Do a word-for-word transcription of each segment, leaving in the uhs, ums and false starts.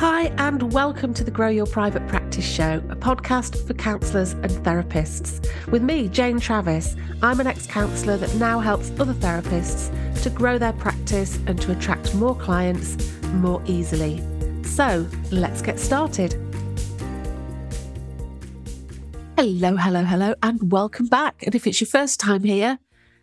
Hi and welcome to the Grow Your Private Practice Show, a podcast for counsellors and therapists. With me, Jane Travis, I'm an ex-counsellor that now helps other therapists to grow their practice and to attract more clients more easily. So let's get started. Hello, hello, hello and welcome back. And if it's your first time here,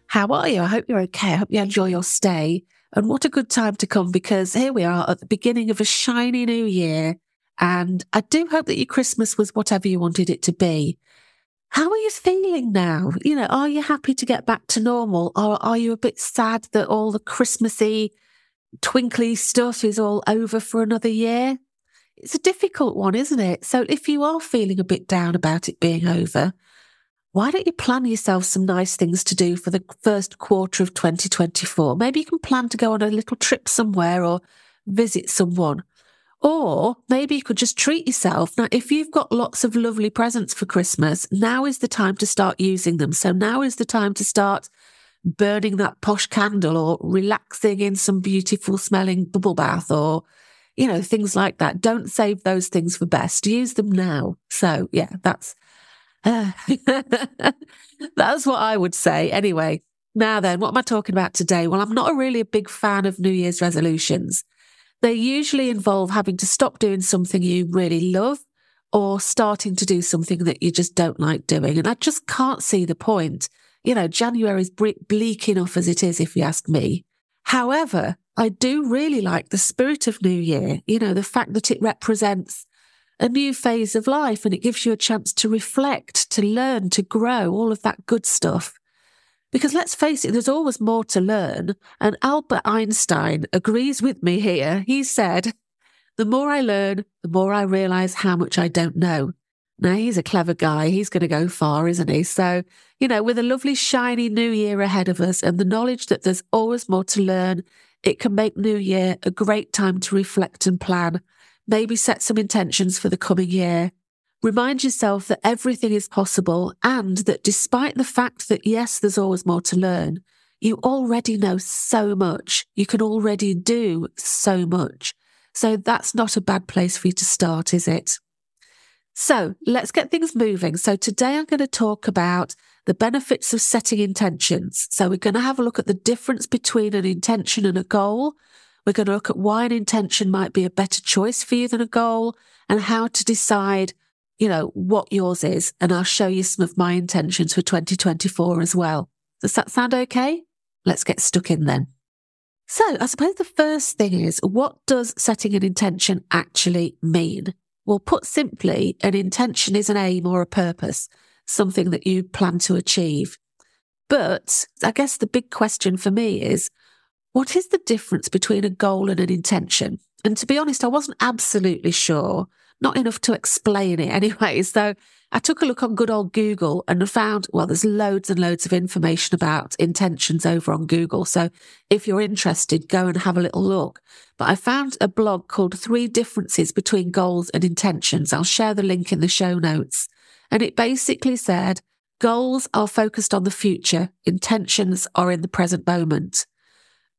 how are you? I hope you're okay. I hope you enjoy your stay. And what a good time to come, because here we are at the beginning of a shiny new year. And I do hope that your Christmas was whatever you wanted it to be. How are you feeling now? You know, are you happy to get back to normal? Or are you a bit sad that all the Christmassy, twinkly stuff is all over for another year? It's a difficult one, isn't it? So if you are feeling a bit down about it being over, why don't you plan yourself some nice things to do for the first quarter of twenty twenty-four? Maybe you can plan to go on a little trip somewhere or visit someone. Or maybe you could just treat yourself. Now, if you've got lots of lovely presents for Christmas, now is the time to start using them. So now is the time to start burning that posh candle or relaxing in some beautiful smelling bubble bath or, you know, things like that. Don't save those things for best. Use them now. So yeah, that's... Uh, that's what I would say. Anyway, now then, what am I talking about today? Well, I'm not really a big fan of New Year's resolutions. They usually involve having to stop doing something you really love or starting to do something that you just don't like doing. And I just can't see the point. You know, January is bleak enough as it is, if you ask me. However, I do really like the spirit of New Year. You know, the fact that it represents a new phase of life, and it gives you a chance to reflect, to learn, to grow, all of that good stuff. Because let's face it, there's always more to learn. And Albert Einstein agrees with me here. He said, the more I learn, the more I realise how much I don't know. Now, he's a clever guy. He's going to go far, isn't he? So, you know, with a lovely, shiny new year ahead of us and the knowledge that there's always more to learn, it can make New Year a great time to reflect and plan. Maybe set some intentions for the coming year. Remind yourself that everything is possible and that despite the fact that, yes, there's always more to learn, you already know so much. You can already do so much. So that's not a bad place for you to start, is it? So let's get things moving. So today I'm going to talk about the benefits of setting intentions. So we're going to have a look at the difference between an intention and a goal. We're going to look at why an intention might be a better choice for you than a goal and how to decide, you know, what yours is. And I'll show you some of my intentions for twenty twenty-four as well. Does that sound okay? Let's get stuck in then. So I suppose the first thing is, what does setting an intention actually mean? Well, put simply, an intention is an aim or a purpose, something that you plan to achieve. But I guess the big question for me is, what is the difference between a goal and an intention? And to be honest, I wasn't absolutely sure, not enough to explain it anyway. So I took a look on good old Google and found, well, there's loads and loads of information about intentions over on Google. So if you're interested, go and have a little look. But I found a blog called Three Differences Between Goals and Intentions. I'll share the link in the show notes. And it basically said, goals are focused on the future. Intentions are in the present moment.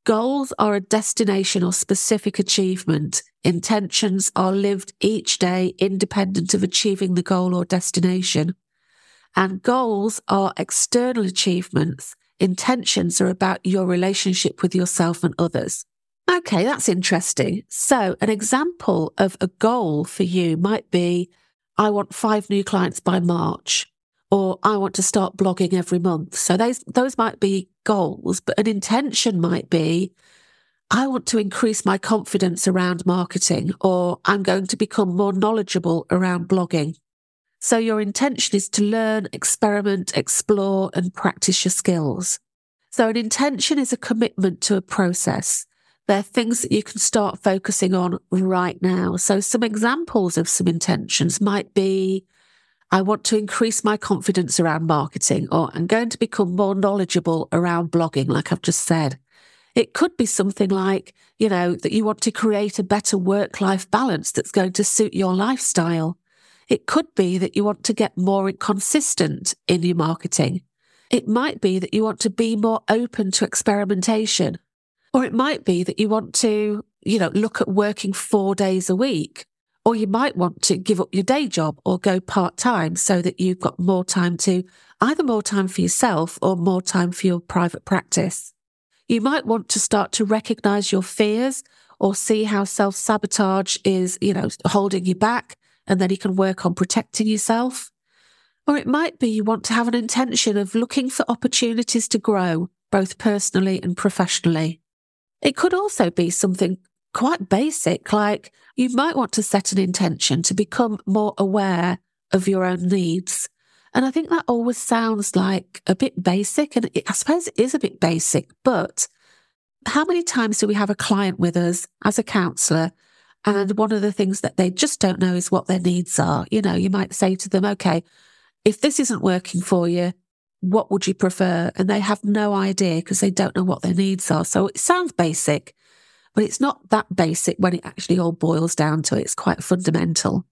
Goals are a destination or specific achievement. Intentions are lived each day independent of achieving the goal or destination. And goals are external achievements. Intentions are about your relationship with yourself and others. Okay, that's interesting. So an example of a goal for you might be, I want five new clients by March, or I want to start blogging every month. So those, those might be goals, but an intention might be, I want to increase my confidence around marketing, or I'm going to become more knowledgeable around blogging. So your intention is to learn, experiment, explore, and practice your skills. So an intention is a commitment to a process. They're things that you can start focusing on right now. So some examples of some intentions might be, I want to increase my confidence around marketing, or I'm going to become more knowledgeable around blogging, like I've just said. It could be something like, you know, that you want to create a better work-life balance that's going to suit your lifestyle. It could be that you want to get more consistent in your marketing. It might be that you want to be more open to experimentation. Or it might be that you want to, you know, look at working four days a week. Or you might want to give up your day job or go part-time so that you've got more time to, either more time for yourself or more time for your private practice. You might want to start to recognize your fears or see how self-sabotage is, you know, holding you back, and then you can work on protecting yourself. Or it might be you want to have an intention of looking for opportunities to grow, both personally and professionally. It could also be something quite basic, like you might want to set an intention to become more aware of your own needs. And I think that always sounds like a bit basic, and it, I suppose it is a bit basic, but how many times do we have a client with us as a counsellor, and one of the things that they just don't know is what their needs are? You know, you might say to them, okay, if this isn't working for you, what would you prefer? And they have no idea because they don't know what their needs are. So it sounds basic, but it's not that basic when it actually all boils down to it. It's quite fundamental.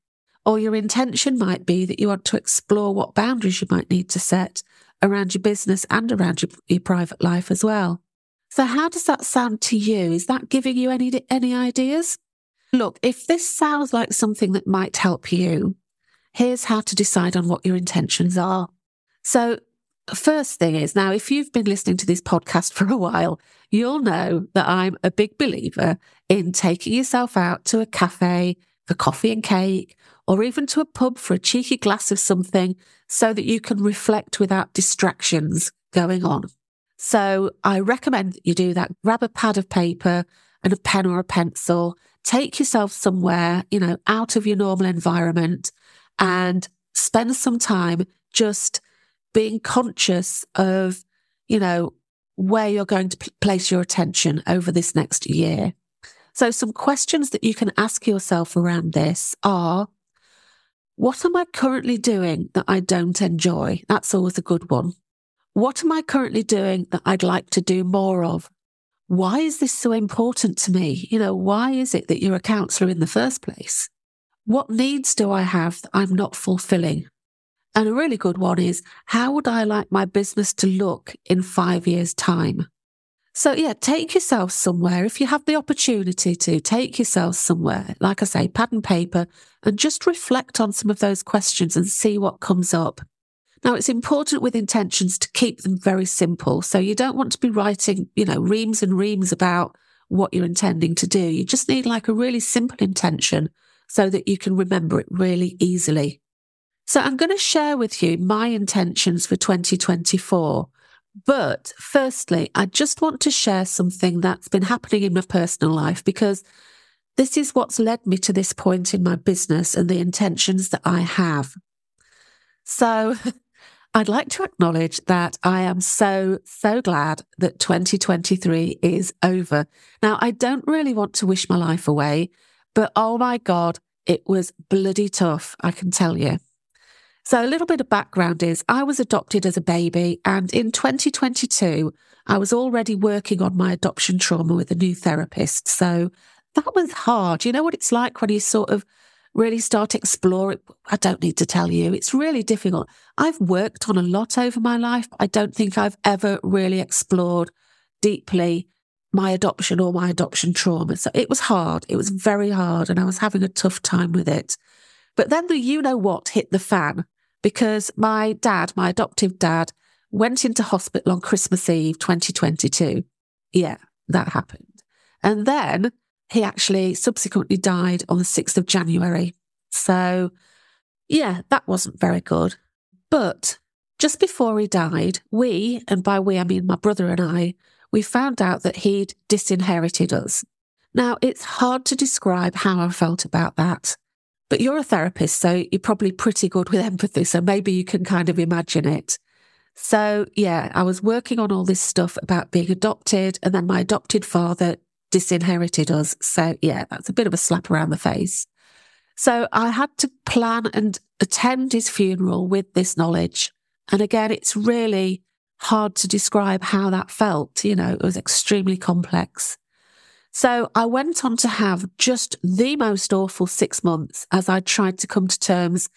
Or your intention might be that you want to explore what boundaries you might need to set around your business and around your, your private life as well. So how does that sound to you? Is that giving you any any ideas? Look, if this sounds like something that might help you, here's how to decide on what your intentions are. So first thing is, now, if you've been listening to this podcast for a while, you'll know that I'm a big believer in taking yourself out to a cafe for coffee and cake, or even to a pub for a cheeky glass of something so that you can reflect without distractions going on. So I recommend that you do that. Grab a pad of paper and a pen or a pencil. Take yourself somewhere, you know, out of your normal environment, and spend some time just being conscious of, you know, where you're going to p- place your attention over this next year. So some questions that you can ask yourself around this are, what am I currently doing that I don't enjoy? That's always a good one. What am I currently doing that I'd like to do more of? Why is this so important to me? You know, why is it that you're a counsellor in the first place? What needs do I have that I'm not fulfilling? And a really good one is, how would I like my business to look in five years' time? So yeah, take yourself somewhere. If you have the opportunity to, take yourself somewhere, like I say, pad and paper, and just reflect on some of those questions and see what comes up. Now, it's important with intentions to keep them very simple. So you don't want to be writing, you know, reams and reams about what you're intending to do. You just need like a really simple intention, so that you can remember it really easily. So I'm going to share with you my intentions for twenty twenty-four. But firstly, I just want to share something that's been happening in my personal life, because this is what's led me to this point in my business and the intentions that I have. So I'd like to acknowledge that I am so, so glad that twenty twenty-three is over. Now, I don't really want to wish my life away, but oh my God, it was bloody tough, I can tell you. So a little bit of background is, I was adopted as a baby, and in twenty twenty-two, I was already working on my adoption trauma with a new therapist. So that was hard. You know what it's like when you sort of really start exploring? I don't need to tell you, it's really difficult. I've worked on a lot over my life, but I don't think I've ever really explored deeply my adoption or my adoption trauma. So it was hard. It was very hard, and I was having a tough time with it. But then the you-know-what hit the fan, because my dad, my adoptive dad, went into hospital on Christmas Eve twenty twenty-two. Yeah, that happened. And then he actually subsequently died on the sixth of January. So yeah, that wasn't very good. But just before he died, we, and by we I mean my brother and I, we found out that he'd disinherited us. Now, it's hard to describe how I felt about that, but you're a therapist, so you're probably pretty good with empathy, so maybe you can kind of imagine it. So yeah, I was working on all this stuff about being adopted, and then my adopted father disinherited us. So yeah, that's a bit of a slap around the face. So I had to plan and attend his funeral with this knowledge. And again, it's really hard to describe how that felt. You know, it was extremely complex. So I went on to have just the most awful six months as I tried to come to terms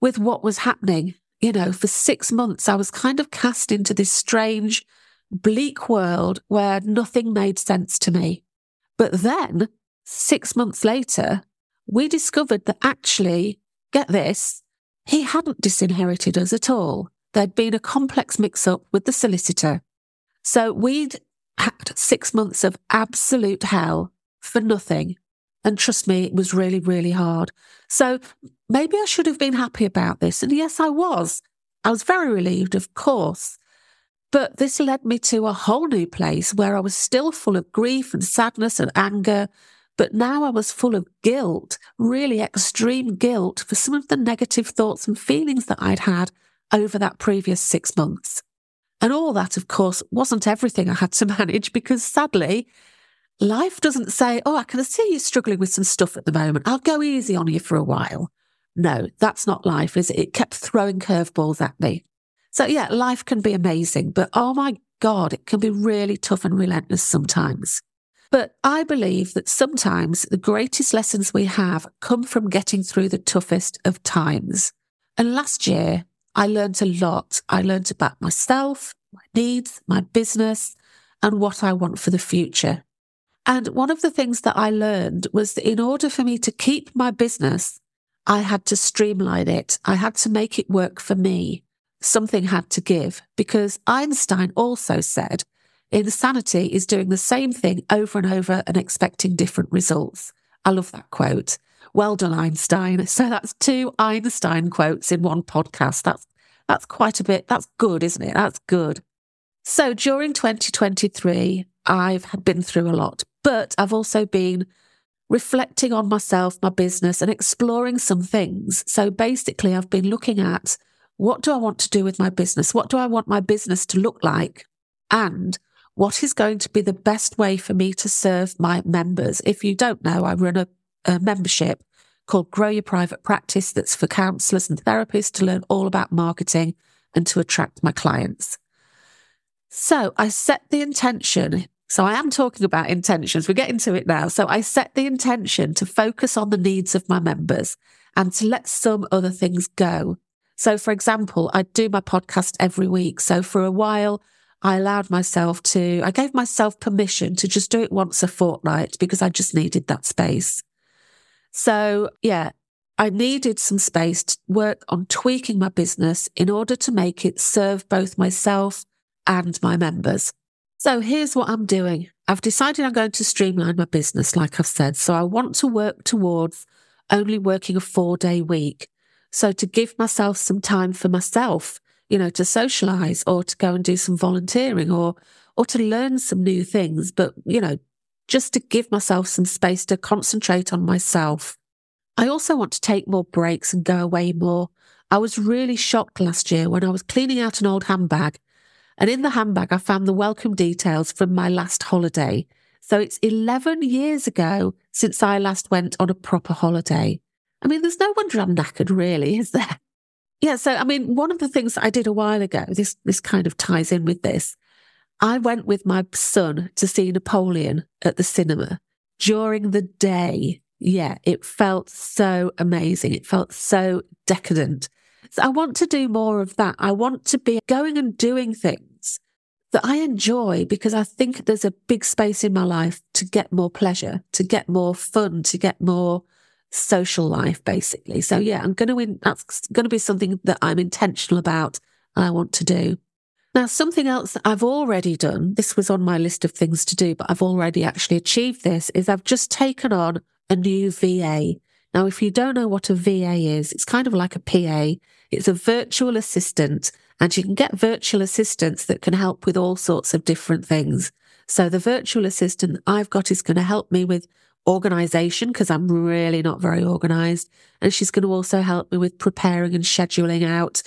with what was happening. You know, for six months, I was kind of cast into this strange, bleak world where nothing made sense to me. But then six months later, we discovered that actually, get this, he hadn't disinherited us at all. There'd been a complex mix-up with the solicitor. So we'd had six months of absolute hell for nothing. And trust me, it was really, really hard. So maybe I should have been happy about this. And yes, I was. I was very relieved, of course. But this led me to a whole new place where I was still full of grief and sadness and anger. But now I was full of guilt, really extreme guilt for some of the negative thoughts and feelings that I'd had over that previous six months. And all that, of course, wasn't everything I had to manage because sadly, life doesn't say, oh, I can see you struggling with some stuff at the moment. I'll go easy on you for a while. No, that's not life, is it? It kept throwing curveballs at me. So yeah, life can be amazing, but oh my God, it can be really tough and relentless sometimes. But I believe that sometimes the greatest lessons we have come from getting through the toughest of times. And last year, I learned a lot. I learned about myself, my needs, my business, and what I want for the future. And one of the things that I learned was that in order for me to keep my business, I had to streamline it. I had to make it work for me. Something had to give, because Einstein also said, insanity is doing the same thing over and over and expecting different results. I love that quote. Well done, Einstein. So that's two Einstein quotes in one podcast. That's that's quite a bit. That's good, isn't it? That's good. So during twenty twenty-three, I've been through a lot, but I've also been reflecting on myself, my business, and exploring some things. So basically, I've been looking at what do I want to do with my business? What do I want my business to look like? And what is going to be the best way for me to serve my members? If you don't know, I run a, a membership called Grow Your Private Practice that's for counsellors and therapists to learn all about marketing and to attract my clients. So I set the intention. So I am talking about intentions. We're getting to it now. So I set the intention to focus on the needs of my members and to let some other things go. So for example, I do my podcast every week. So for a while, I allowed myself to, I gave myself permission to just do it once a fortnight because I just needed that space. So yeah, I needed some space to work on tweaking my business in order to make it serve both myself and my members. So here's what I'm doing. I've decided I'm going to streamline my business, like I've said. So I want to work towards only working a four-day week. So to give myself some time for myself, you know, to socialise or to go and do some volunteering or or to learn some new things. But, you know, just to give myself some space to concentrate on myself. I also want to take more breaks and go away more. I was really shocked last year when I was cleaning out an old handbag. And in the handbag, I found the welcome details from my last holiday. So it's eleven years ago since I last went on a proper holiday. I mean, there's no wonder I'm knackered, really, is there? Yeah, so, I mean, one of the things that I did a while ago, this this kind of ties in with this, I went with my son to see Napoleon at the cinema during the day. Yeah, it felt so amazing. It felt so decadent. So I want to do more of that. I want to be going and doing things that I enjoy because I think there's a big space in my life to get more pleasure, to get more fun, to get more social life, basically. So yeah, I'm going to win. That's going to be something that I'm intentional about and I want to do. Now, something else that I've already done, this was on my list of things to do, but I've already actually achieved this, is I've just taken on a new V A. Now, if you don't know what a V A is, it's kind of like a P A. It's a virtual assistant, and you can get virtual assistants that can help with all sorts of different things. So the virtual assistant I've got is going to help me with organisation, because I'm really not very organised. And she's going to also help me with preparing and scheduling out,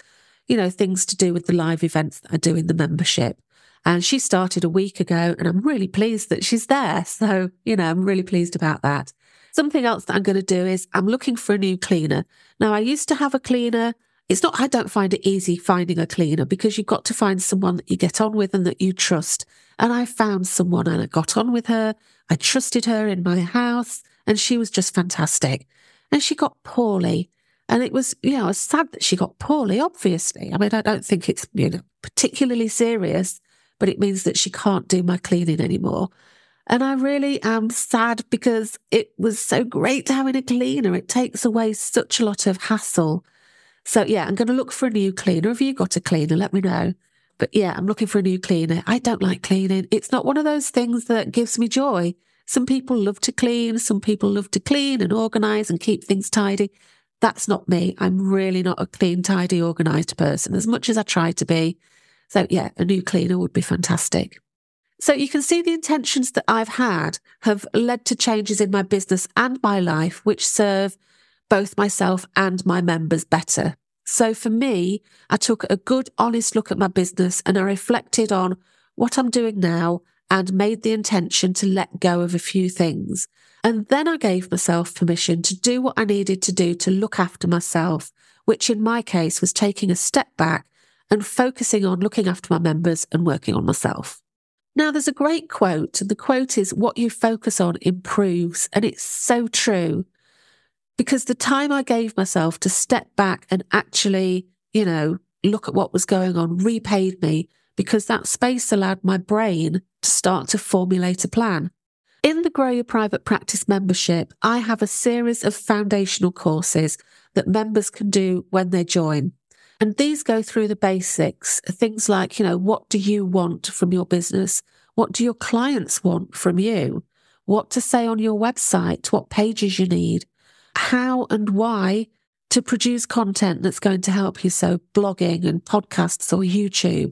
you know, things to do with the live events that I do in the membership. And she started a week ago, and I'm really pleased that she's there. So, you know, I'm really pleased about that. Something else that I'm going to do is I'm looking for a new cleaner. Now, I used to have a cleaner. It's not, I don't find it easy finding a cleaner because you've got to find someone that you get on with and that you trust. And I found someone and I got on with her. I trusted her in my house and she was just fantastic. And she got poorly. And it was, you know, I was sad that she got poorly, obviously. I mean, I don't think it's, you know, particularly serious, but it means that she can't do my cleaning anymore. And I really am sad because it was so great having a cleaner. It takes away such a lot of hassle. So yeah, I'm going to look for a new cleaner. Have you got a cleaner? Let me know. But yeah, I'm looking for a new cleaner. I don't like cleaning. It's not one of those things that gives me joy. Some people love to clean. Some people love to clean and organise and keep things tidy. That's not me. I'm really not a clean, tidy, organised person, as much as I try to be. So yeah, a new cleaner would be fantastic. So you can see the intentions that I've had have led to changes in my business and my life, which serve both myself and my members better. So for me, I took a good, honest look at my business and I reflected on what I'm doing now and made the intention to let go of a few things. And then I gave myself permission to do what I needed to do to look after myself, which in my case was taking a step back and focusing on looking after my members and working on myself. Now, there's a great quote, and the quote is, "What you focus on improves." And it's so true, because the time I gave myself to step back and actually, you know, look at what was going on repaid me, because that space allowed my brain to start to formulate a plan. In the Grow Your Private Practice membership, I have a series of foundational courses that members can do when they join. And these go through the basics, things like, you know, what do you want from your business? What do your clients want from you? What to say on your website? What pages you need? How and why to produce content that's going to help you, so blogging and podcasts or YouTube.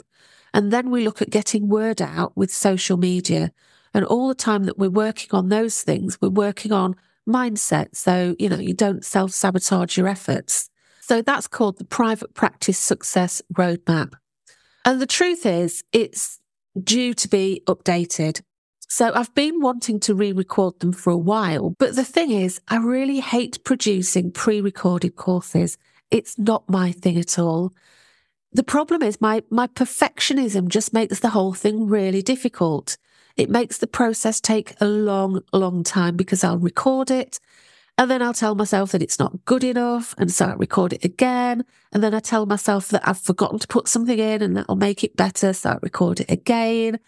And then we look at getting word out with social media. And all the time that we're working on those things, we're working on mindset. So, you know, you don't self-sabotage your efforts. So that's called the Private Practice Success Roadmap. And the truth is, it's due to be updated. So I've been wanting to re-record them for a while. But the thing is, I really hate producing pre-recorded courses. It's not my thing at all. The problem is my, my perfectionism just makes the whole thing really difficult. It makes the process take a long, long time because I'll record it. And then I'll tell myself that it's not good enough. And so I record it again. And then I tell myself that I've forgotten to put something in and that'll make it better. So I record it again.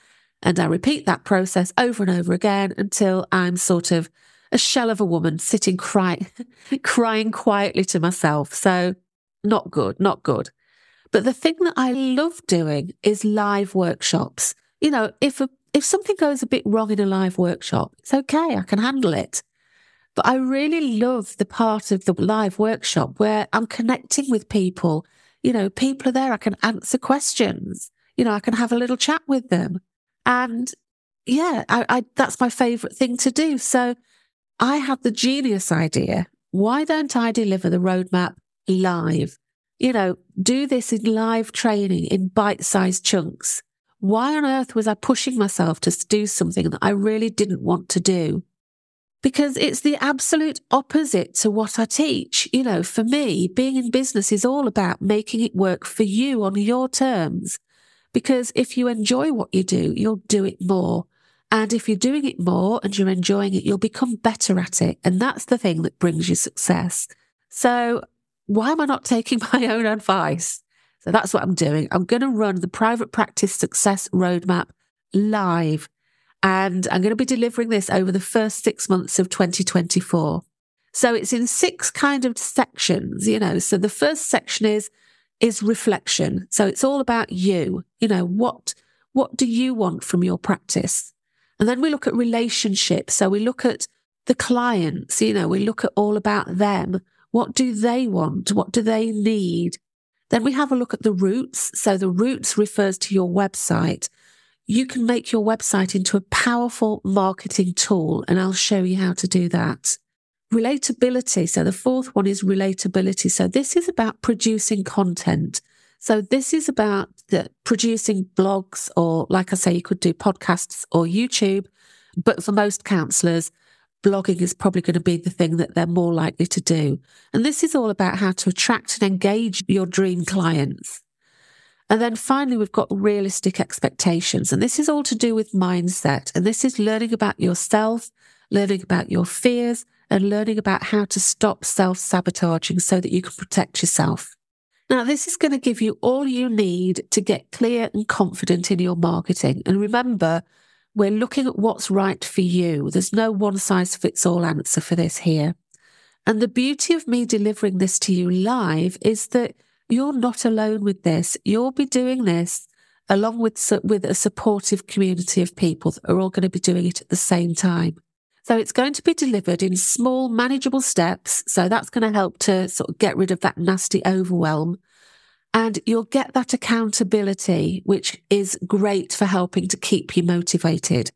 And I repeat that process over and over again until I'm sort of a shell of a woman sitting crying, crying quietly to myself. So not good, not good. But the thing that I love doing is live workshops. You know, if, a, if something goes a bit wrong in a live workshop, it's okay, I can handle it. But I really love the part of the live workshop where I'm connecting with people. You know, people are there. I can answer questions. You know, I can have a little chat with them. And yeah, I, I, that's my favourite thing to do. So I had the genius idea. Why don't I deliver the roadmap live? You know, do this in live training in bite-sized chunks. Why on earth was I pushing myself to do something that I really didn't want to do? Because it's the absolute opposite to what I teach. You know, for me, being in business is all about making it work for you on your terms. Because if you enjoy what you do, you'll do it more. And if you're doing it more and you're enjoying it, you'll become better at it. And that's the thing that brings you success. So why am I not taking my own advice? So that's what I'm doing. I'm going to run the Private Practice Success Roadmap live. And I'm going to be delivering this over the first six months of twenty twenty-four. So it's in six kind of sections, you know. So the first section is, is reflection. So it's all about you, you know, what, what do you want from your practice? And then we look at relationships. So we look at the clients, you know, we look at all about them. What do they want? What do they need? Then we have a look at the roots. So the roots refers to your website. You can make your website into a powerful marketing tool, and I'll show you how to do that. Relatability. So the fourth one is relatability. So this is about producing content. So this is about the producing blogs, or like I say, you could do podcasts or YouTube, but for most counsellors, blogging is probably going to be the thing that they're more likely to do. And this is all about how to attract and engage your dream clients. And then finally, we've got realistic expectations. And this is all to do with mindset. And this is learning about yourself, learning about your fears, and learning about how to stop self-sabotaging so that you can protect yourself. Now, this is going to give you all you need to get clear and confident in your marketing. And remember, We're looking at what's right for you. There's no one-size-fits-all answer for this here. And the beauty of me delivering this to you live is that you're not alone with this. You'll be doing this along with, with a supportive community of people that are all going to be doing it at the same time. So it's going to be delivered in small, manageable steps. So that's going to help to sort of get rid of that nasty overwhelm. And you'll get that accountability, which is great for helping to keep you motivated.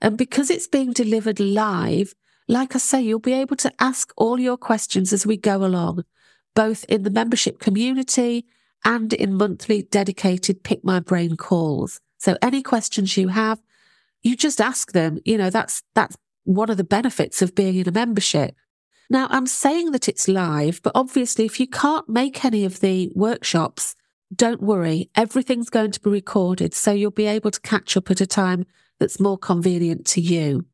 And because it's being delivered live, like I say, you'll be able to ask all your questions as we go along, both in the membership community and in monthly dedicated Pick My Brain calls. So any questions you have, you just ask them. You know, that's that's one of the benefits of being in a membership. Now, I'm saying that it's live, but obviously if you can't make any of the workshops, don't worry, everything's going to be recorded, so you'll be able to catch up at a time that's more convenient to you.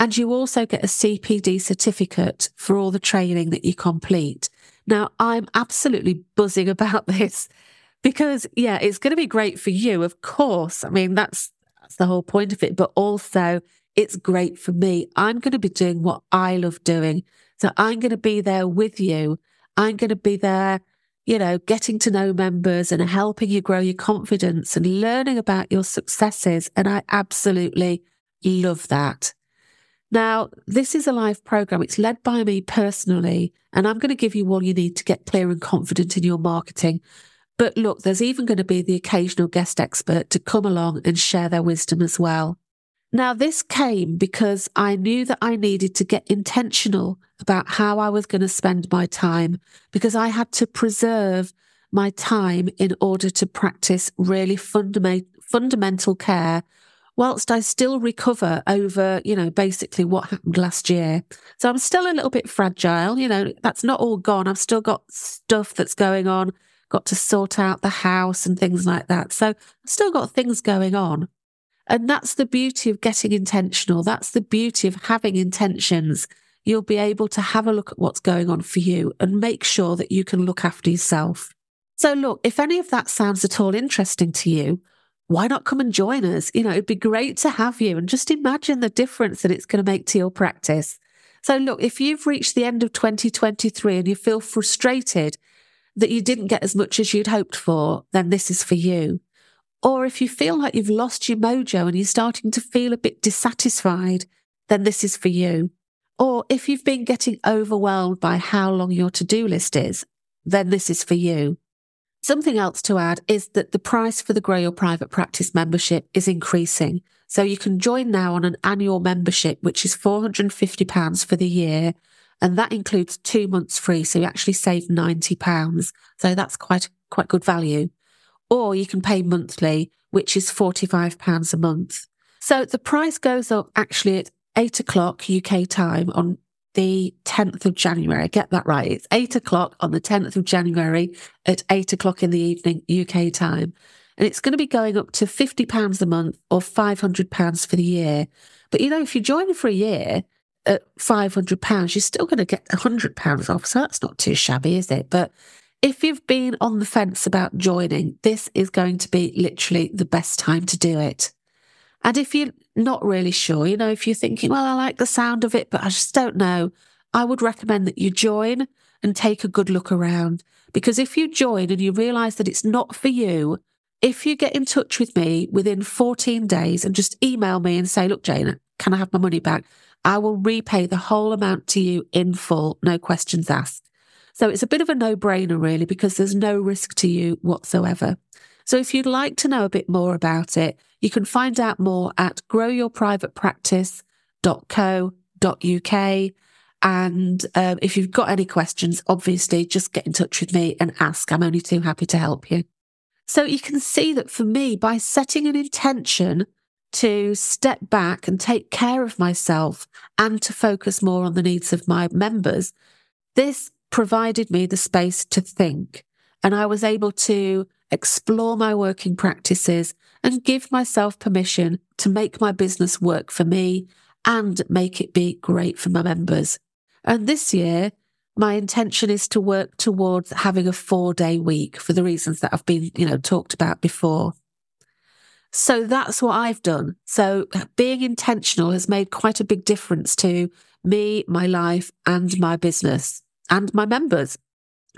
And you also get a C P D certificate for all the training that you complete. Now, I'm absolutely buzzing about this because, yeah, it's going to be great for you, of course. I mean, that's, that's the whole point of it, but also it's great for me. I'm going to be doing what I love doing. So I'm going to be there with you. I'm going to be there, you know, getting to know members and helping you grow your confidence and learning about your successes. And I absolutely love that. Now, this is a live program. It's led by me personally, and I'm going to give you all you need to get clear and confident in your marketing. But look, there's even going to be the occasional guest expert to come along and share their wisdom as well. Now, this came because I knew that I needed to get intentional about how I was going to spend my time, because I had to preserve my time in order to practice really fundament- fundamental care whilst I still recover over, you know, basically what happened last year. So I'm still a little bit fragile. You know, that's not all gone. I've still got stuff that's going on, got to sort out the house and things like that. So I've still got things going on. And that's the beauty of getting intentional. That's the beauty of having intentions. You'll be able to have a look at what's going on for you and make sure that you can look after yourself. So look, if any of that sounds at all interesting to you, why not come and join us? You know, it'd be great to have you, and just imagine the difference that it's going to make to your practice. So look, if you've reached the end of twenty twenty-three and you feel frustrated that you didn't get as much as you'd hoped for, then this is for you. Or if you feel like you've lost your mojo and you're starting to feel a bit dissatisfied, then this is for you. Or if you've been getting overwhelmed by how long your to-do list is, then this is for you. Something else to add is that the price for the Grow Your Private Practice membership is increasing. So you can join now on an annual membership, which is four hundred fifty pounds for the year. And that includes two months free. So you actually save ninety pounds. So that's quite, quite good value. Or you can pay monthly, which is forty-five pounds a month. So the price goes up actually at eight o'clock U K time on the tenth of January. Get that right. It's eight o'clock on the tenth of January at eight o'clock in the evening U K time. And it's going to be going up to fifty pounds a month or five hundred pounds for the year. But you know, if you join for a year at five hundred pounds, you're still going to get one hundred pounds off. So that's not too shabby, is it? But if you've been on the fence about joining, this is going to be literally the best time to do it. And if you're not really sure, you know, if you're thinking, well, I like the sound of it, but I just don't know, I would recommend that you join and take a good look around. Because if you join and you realise that it's not for you, if you get in touch with me within fourteen days and just email me and say, look, Jane, can I have my money back? I will repay the whole amount to you in full, no questions asked. So it's a bit of a no-brainer, really, because there's no risk to you whatsoever. So if you'd like to know a bit more about it, you can find out more at grow your private practice dot co dot U K. And um, if you've got any questions, obviously, just get in touch with me and ask. I'm only too happy to help you. So you can see that for me, by setting an intention to step back and take care of myself and to focus more on the needs of my members, this provided me the space to think, and I was able to explore my working practices and give myself permission to make my business work for me and make it be great for my members. And this year, my intention is to work towards having a four-day week for the reasons that I've been, you know, talked about before. So that's what I've done. So being intentional has made quite a big difference to me, my life, and my business, and my members.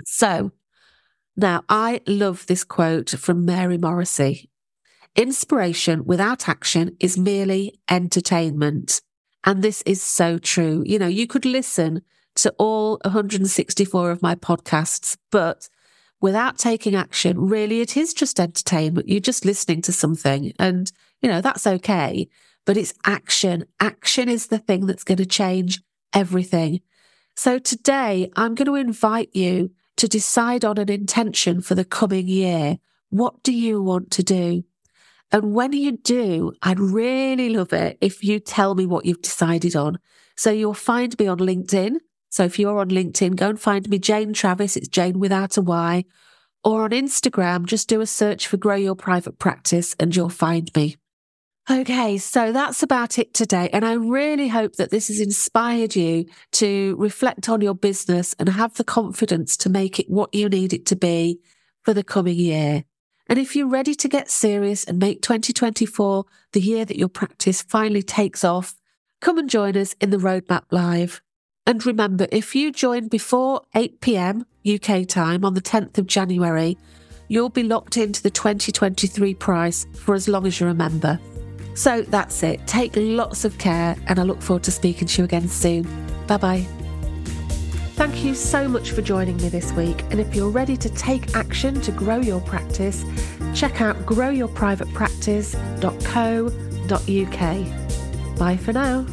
So now I love this quote from Mary Morrissey. Inspiration without action is merely entertainment. And this is so true. You know, you could listen to all one hundred sixty-four of my podcasts, but without taking action, really, it is just entertainment. You're just listening to something and, you know, that's okay. But it's action. Action is the thing that's going to change everything. So today, I'm going to invite you to decide on an intention for the coming year. What do you want to do? And when you do, I'd really love it if you tell me what you've decided on. So you'll find me on LinkedIn. So if you're on LinkedIn, go and find me, Jane Travis. It's Jane without a Y. Or on Instagram, just do a search for Grow Your Private Practice and you'll find me. Okay, so that's about it today. And I really hope that this has inspired you to reflect on your business and have the confidence to make it what you need it to be for the coming year. And if you're ready to get serious and make twenty twenty-four the year that your practice finally takes off, come and join us in the Roadmap Live. And remember, if you join before eight p.m. U K time on the tenth of January, you'll be locked into the twenty twenty-three price for as long as you're a member. So that's it. Take lots of care and I look forward to speaking to you again soon. Bye-bye. Thank you so much for joining me this week. And if you're ready to take action to grow your practice, check out grow your private practice dot co dot U K. Bye for now.